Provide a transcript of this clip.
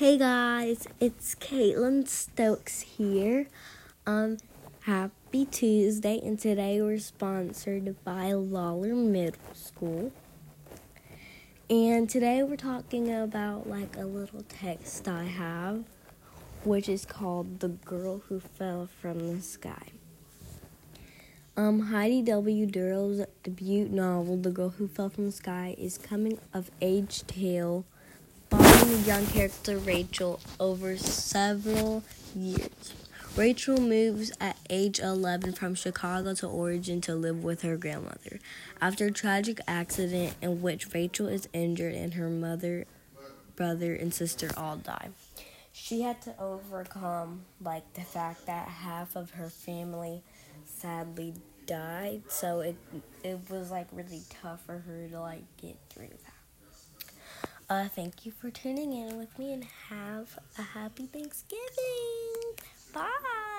Hey guys, it's Caitlin Stokes here. Happy Tuesday, and today we're sponsored by Lawler Middle School. And today we're talking about a little text I have, which is called The Girl Who Fell from the Sky. Heidi W. Durrell's debut novel, The Girl Who Fell from the Sky, is coming of age tale following the young character Rachel over several years. Rachel moves at age 11 from Chicago to Oregon to live with her grandmother. After a tragic accident in which Rachel is injured and her mother, brother, and sister all die, she had to overcome the fact that half of her family sadly died. So it was really tough for her to get through that. Thank you for tuning in with me, and have a happy Thanksgiving. Bye.